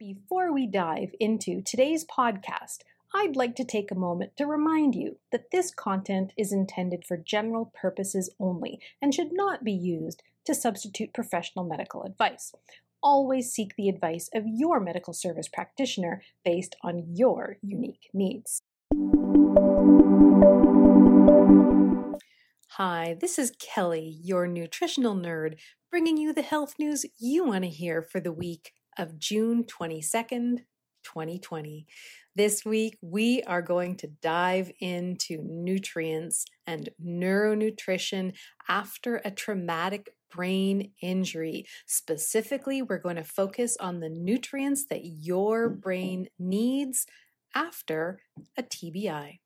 Before we dive into today's podcast, I'd like to take a moment to remind you that this content is intended for general purposes only and should not be used to substitute professional medical advice. Always seek the advice of your medical service practitioner based on your unique needs. Hi, this is Kelly, your nutritional nerd, bringing you the health news you want to hear for the week of June 22nd, 2020. This week, we are going to dive into nutrients and neuronutrition after a traumatic brain injury. Specifically, we're going to focus on the nutrients that your brain needs after a TBI.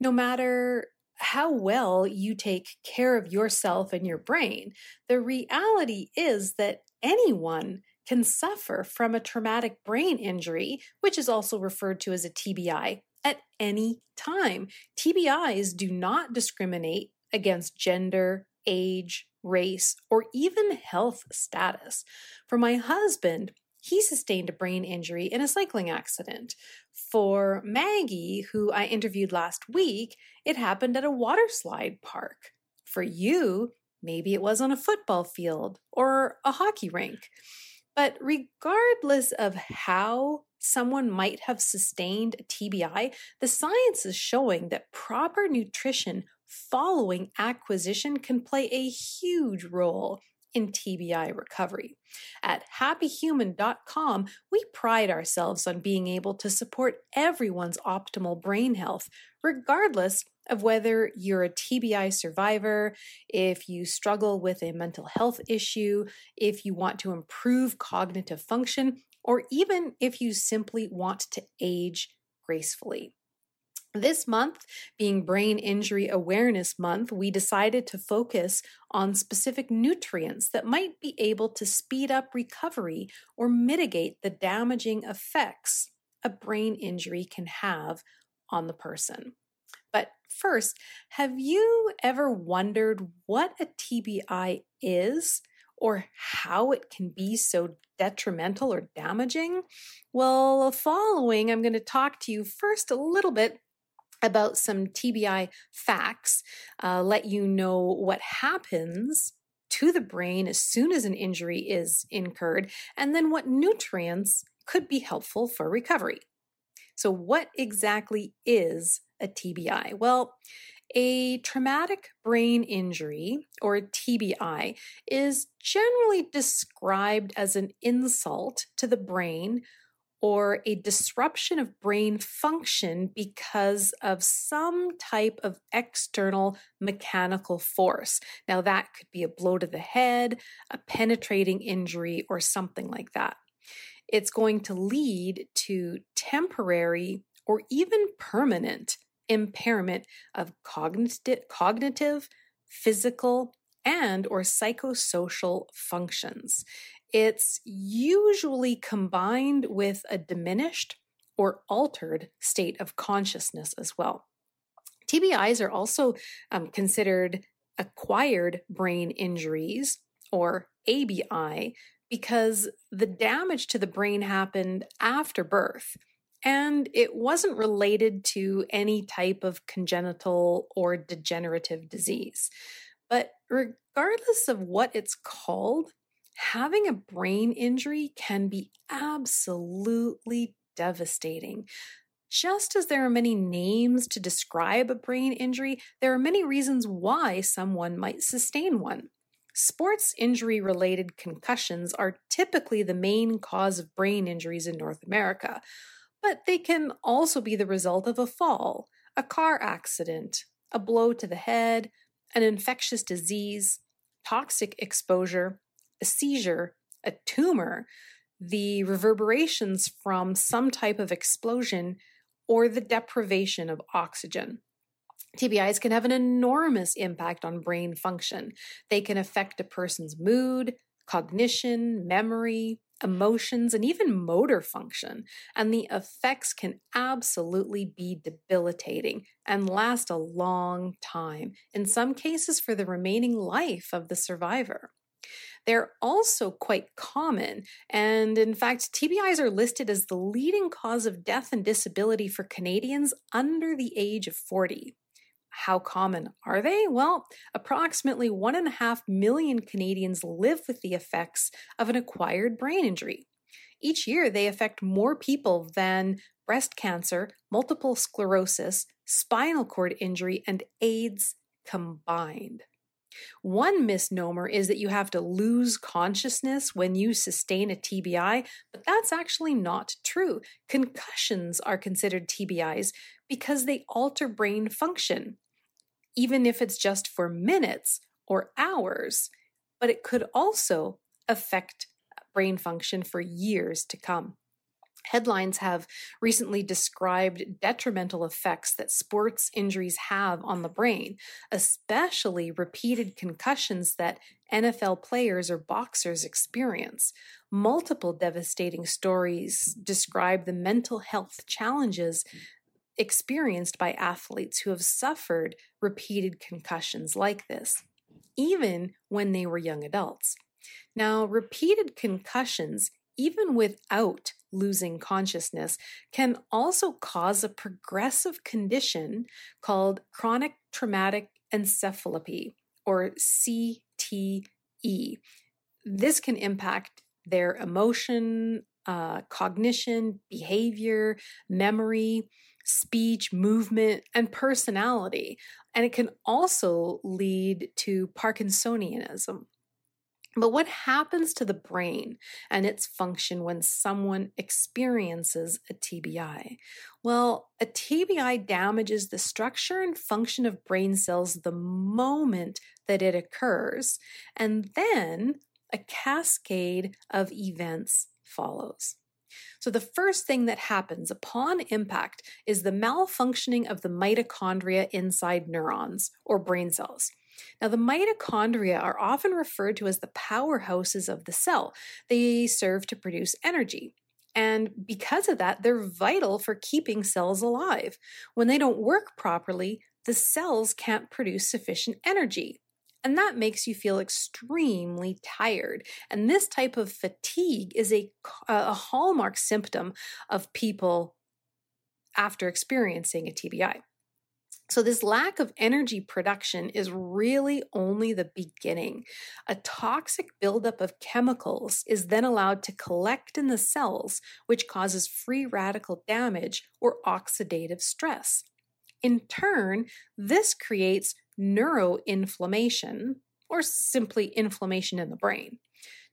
No matter how well you take care of yourself and your brain, the reality is that anyone can suffer from a traumatic brain injury, which is also referred to as a TBI, at any time. TBIs do not discriminate against gender, age, race, or even health status. For my husband, he sustained a brain injury in a cycling accident. For Maggie, who I interviewed last week, it happened at a water slide park. For you, maybe it was on a football field or a hockey rink. But regardless of how someone might have sustained a TBI, the science is showing that proper nutrition following acquisition can play a huge role in TBI recovery. At HappiHuman.com, we pride ourselves on being able to support everyone's optimal brain health, regardless of whether you're a TBI survivor, if you struggle with a mental health issue, if you want to improve cognitive function, or even if you simply want to age gracefully. This month, being Brain Injury Awareness Month, we decided to focus on specific nutrients that might be able to speed up recovery or mitigate the damaging effects a brain injury can have on the person. But first, have you ever wondered what a TBI is or how it can be so detrimental or damaging? Well, following, I'm going to talk to you first a little bit about some TBI facts, let you know what happens to the brain as soon as an injury is incurred, and then what nutrients could be helpful for recovery. So what exactly is a TBI? Well, a traumatic brain injury, or TBI, is generally described as an insult to the brain or a disruption of brain function because of some type of external mechanical force. Now, that could be a blow to the head, a penetrating injury, or something like that. It's going to lead to temporary or even permanent impairment of cognitive, physical, and or psychosocial functions. It's usually combined with a diminished or altered state of consciousness as well. TBIs are also considered acquired brain injuries, or ABI, because the damage to the brain happened after birth, and it wasn't related to any type of congenital or degenerative disease. But regardless of what it's called, having a brain injury can be absolutely devastating. Just as there are many names to describe a brain injury, there are many reasons why someone might sustain one. Sports injury-related concussions are typically the main cause of brain injuries in North America, but they can also be the result of a fall, a car accident, a blow to the head, an infectious disease, toxic exposure, a seizure, a tumor, the reverberations from some type of explosion, or the deprivation of oxygen. TBIs can have an enormous impact on brain function. They can affect a person's mood, cognition, memory, emotions, and even motor function. And the effects can absolutely be debilitating and last a long time, in some cases for the remaining life of the survivor. They're also quite common. And in fact, TBIs are listed as the leading cause of death and disability for Canadians under the age of 40. How common are they? Well, approximately 1.5 million Canadians live with the effects of an acquired brain injury. Each year, they affect more people than breast cancer, multiple sclerosis, spinal cord injury, and AIDS combined. One misnomer is that you have to lose consciousness when you sustain a TBI, but that's actually not true. Concussions are considered TBIs because they alter brain function, even if it's just for minutes or hours, but it could also affect brain function for years to come. Headlines have recently described detrimental effects that sports injuries have on the brain, especially repeated concussions that NFL players or boxers experience. Multiple devastating stories describe the mental health challenges experienced by athletes who have suffered repeated concussions like this, even when they were young adults. Now, repeated concussions, even without losing consciousness, can also cause a progressive condition called chronic traumatic encephalopathy, or CTE. This can impact their emotion, cognition, behavior, memory, speech, movement, and personality. And it can also lead to Parkinsonianism. But what happens to the brain and its function when someone experiences a TBI? Well, a TBI damages the structure and function of brain cells the moment that it occurs, and then a cascade of events follows. So the first thing that happens upon impact is the malfunctioning of the mitochondria inside neurons or brain cells. Now, the mitochondria are often referred to as the powerhouses of the cell. They serve to produce energy. And because of that, they're vital for keeping cells alive. When they don't work properly, the cells can't produce sufficient energy. And that makes you feel extremely tired. And this type of fatigue is a hallmark symptom of people after experiencing a TBI. So this lack of energy production is really only the beginning. A toxic buildup of chemicals is then allowed to collect in the cells, which causes free radical damage or oxidative stress. In turn, this creates neuroinflammation, or simply inflammation in the brain.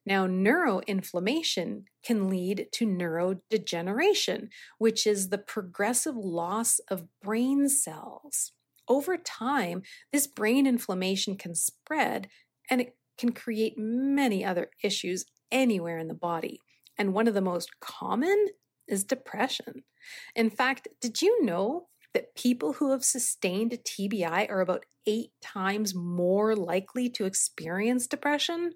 Now, neuroinflammation can lead to neurodegeneration, which is the progressive loss of brain cells. Over time, this brain inflammation can spread, and it can create many other issues anywhere in the body. And one of the most common is depression. In fact, did you know that people who have sustained a TBI are about 8 times more likely to experience depression?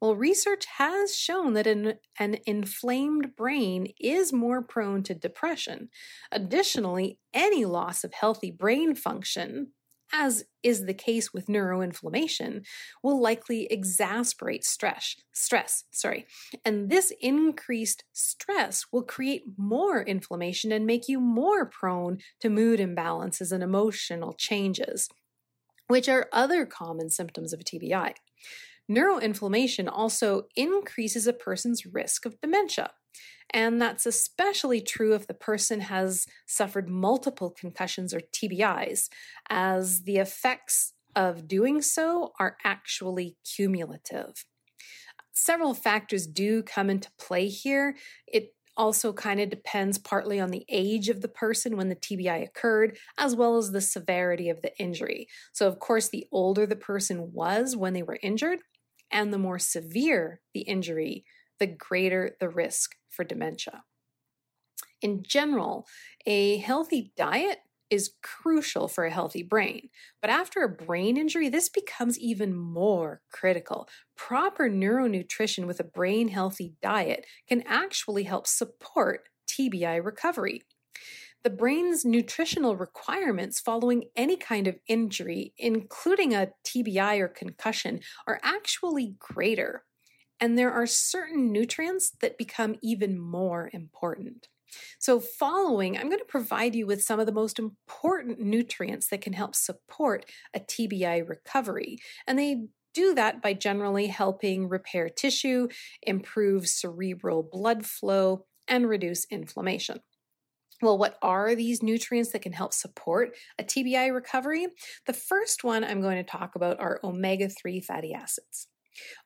Well, research has shown that an inflamed brain is more prone to depression. Additionally, any loss of healthy brain function, as is the case with neuroinflammation, will likely exacerbate stress. And this increased stress will create more inflammation and make you more prone to mood imbalances and emotional changes, which are other common symptoms of a TBI. Neuroinflammation also increases a person's risk of dementia, and that's especially true if the person has suffered multiple concussions or TBIs, as the effects of doing so are actually cumulative. Several factors do come into play here. It also kind of depends partly on the age of the person when the TBI occurred, as well as the severity of the injury. So, of course, the older the person was when they were injured, and the more severe the injury, the greater the risk for dementia. In general, a healthy diet is crucial for a healthy brain, but after a brain injury, this becomes even more critical. Proper neuronutrition with a brain-healthy diet can actually help support TBI recovery. The brain's nutritional requirements following any kind of injury, including a TBI or concussion, are actually greater. And there are certain nutrients that become even more important. So following, I'm going to provide you with some of the most important nutrients that can help support a TBI recovery. And they do that by generally helping repair tissue, improve cerebral blood flow, and reduce inflammation. Well, what are these nutrients that can help support a TBI recovery? The first one I'm going to talk about are omega-3 fatty acids.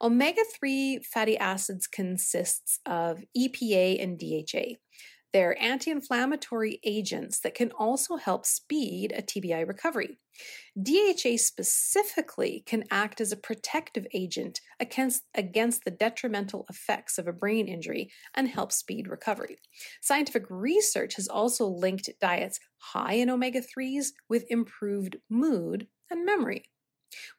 Omega-3 fatty acids consists of EPA and DHA. They're anti-inflammatory agents that can also help speed a TBI recovery. DHA specifically can act as a protective agent against the detrimental effects of a brain injury and help speed recovery. Scientific research has also linked diets high in omega-3s with improved mood and memory.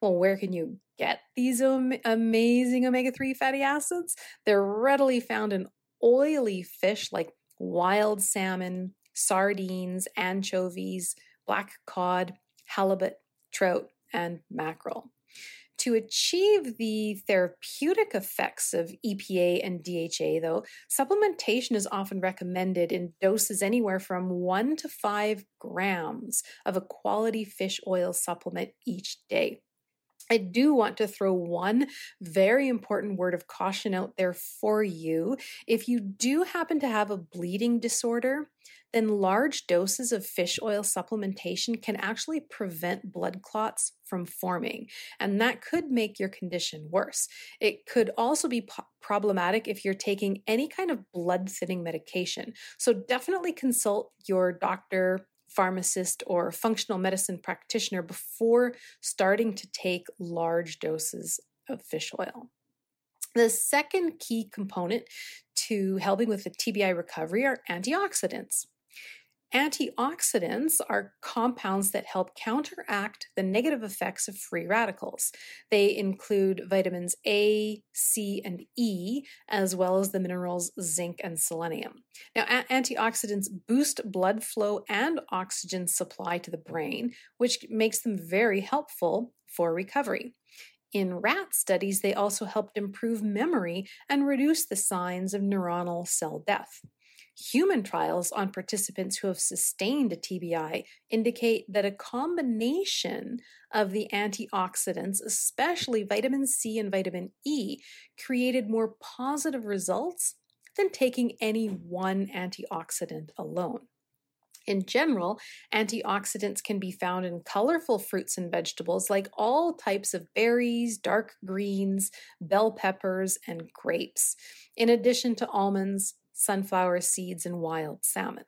Well, where can you get these amazing omega-3 fatty acids? They're readily found in oily fish like wild salmon, sardines, anchovies, black cod, halibut, trout, and mackerel. To achieve the therapeutic effects of EPA and DHA, though, supplementation is often recommended in doses anywhere from 1 to 5 grams of a quality fish oil supplement each day. I do want to throw one very important word of caution out there for you. If you do happen to have a bleeding disorder, then large doses of fish oil supplementation can actually prevent blood clots from forming, and that could make your condition worse. It could also be problematic if you're taking any kind of blood-thinning medication. So definitely consult your doctor, pharmacist, or functional medicine practitioner before starting to take large doses of fish oil. The second key component to helping with the TBI recovery are antioxidants. Antioxidants are compounds that help counteract the negative effects of free radicals. They include vitamins A, C, and E, as well as the minerals zinc and selenium. Now, antioxidants boost blood flow and oxygen supply to the brain, which makes them very helpful for recovery. In rat studies, they also helped improve memory and reduce the signs of neuronal cell death. Human trials on participants who have sustained a TBI indicate that a combination of the antioxidants, especially vitamin C and vitamin E, created more positive results than taking any one antioxidant alone. In general, antioxidants can be found in colorful fruits and vegetables like all types of berries, dark greens, bell peppers, and grapes, in addition to almonds, sunflower seeds, and wild salmon.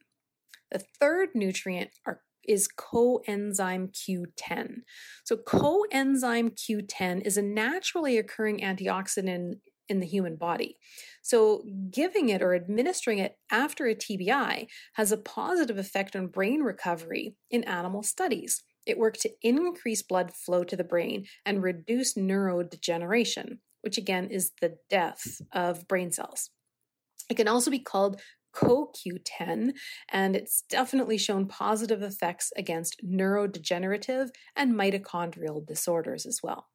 The third nutrient is coenzyme Q10. So coenzyme Q10 is a naturally occurring antioxidant in the human body. So giving it or administering it after a TBI has a positive effect on brain recovery in animal studies. It worked to increase blood flow to the brain and reduce neurodegeneration, which again is the death of brain cells. It can also be called CoQ10, and it's definitely shown positive effects against neurodegenerative and mitochondrial disorders as well.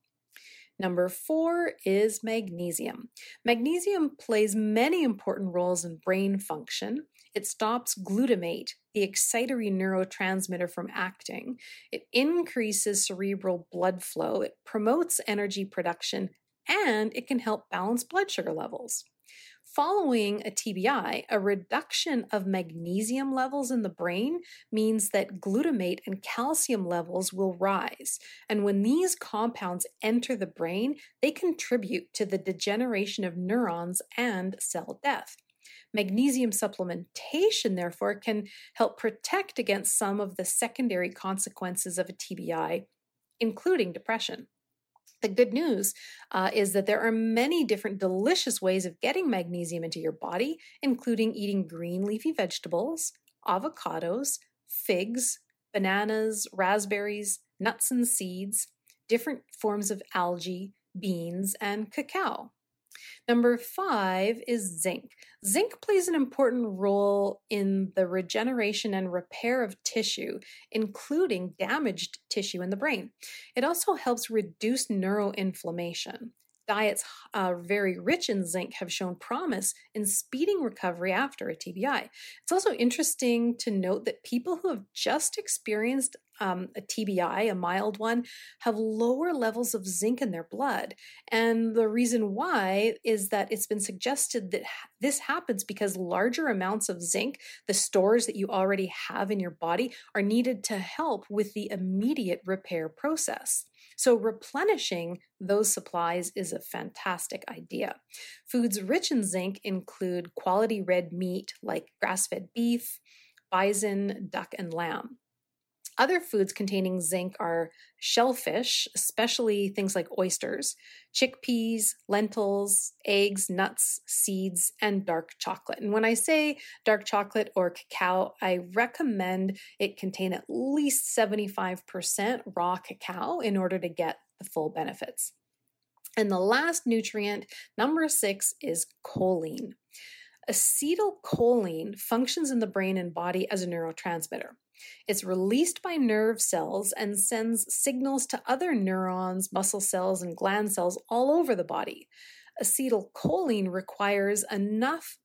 Number 4 is magnesium. Magnesium plays many important roles in brain function. It stops glutamate, the excitatory neurotransmitter, from acting. It increases cerebral blood flow. It promotes energy production, and it can help balance blood sugar levels. Following a TBI, a reduction of magnesium levels in the brain means that glutamate and calcium levels will rise. And when these compounds enter the brain, they contribute to the degeneration of neurons and cell death. Magnesium supplementation, therefore, can help protect against some of the secondary consequences of a TBI, including depression. The good news is that there are many different delicious ways of getting magnesium into your body, including eating green leafy vegetables, avocados, figs, bananas, raspberries, nuts and seeds, different forms of algae, beans, and cacao. Number 5 is zinc. Zinc plays an important role in the regeneration and repair of tissue, including damaged tissue in the brain. It also helps reduce neuroinflammation. Diets very rich in zinc have shown promise in speeding recovery after a TBI. It's also interesting to note that people who have just experienced a TBI, a mild one, have lower levels of zinc in their blood. And the reason why is that it's been suggested that this happens because larger amounts of zinc, the stores that you already have in your body, are needed to help with the immediate repair process. So replenishing those supplies is a fantastic idea. Foods rich in zinc include quality red meat like grass-fed beef, bison, duck, and lamb. Other foods containing zinc are shellfish, especially things like oysters, chickpeas, lentils, eggs, nuts, seeds, and dark chocolate. And when I say dark chocolate or cacao, I recommend it contain at least 75% raw cacao in order to get the full benefits. And the last nutrient, number 6, is choline. Acetylcholine functions in the brain and body as a neurotransmitter. It's released by nerve cells and sends signals to other neurons, muscle cells, and gland cells all over the body. Acetylcholine requires enough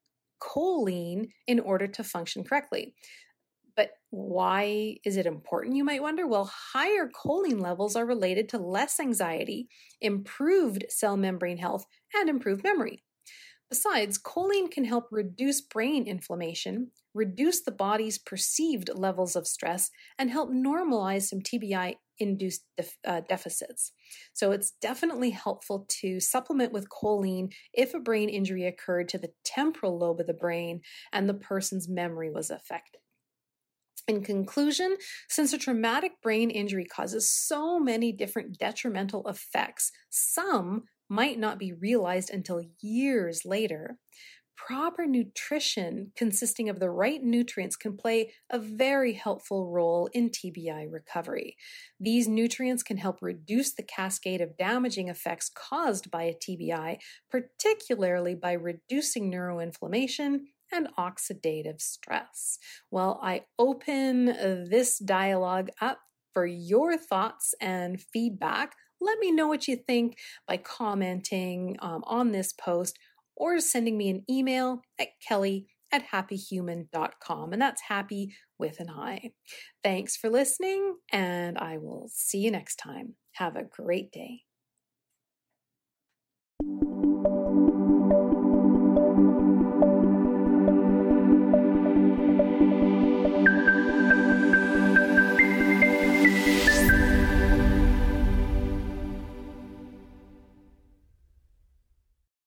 choline in order to function correctly. But why is it important, you might wonder? Well, higher choline levels are related to less anxiety, improved cell membrane health, and improved memory. Besides, choline can help reduce brain inflammation, reduce the body's perceived levels of stress, and help normalize some TBI-induced deficits. So it's definitely helpful to supplement with choline if a brain injury occurred to the temporal lobe of the brain and the person's memory was affected. In conclusion, since a traumatic brain injury causes so many different detrimental effects, some might not be realized until years later, proper nutrition consisting of the right nutrients can play a very helpful role in TBI recovery. These nutrients can help reduce the cascade of damaging effects caused by a TBI, particularly by reducing neuroinflammation and oxidative stress. Well, I open this dialogue up for your thoughts and feedback. Let me know what you think by commenting on this post or sending me an email at kelly@happyhuman.com. And that's happy with an I. Thanks for listening, and I will see you next time. Have a great day.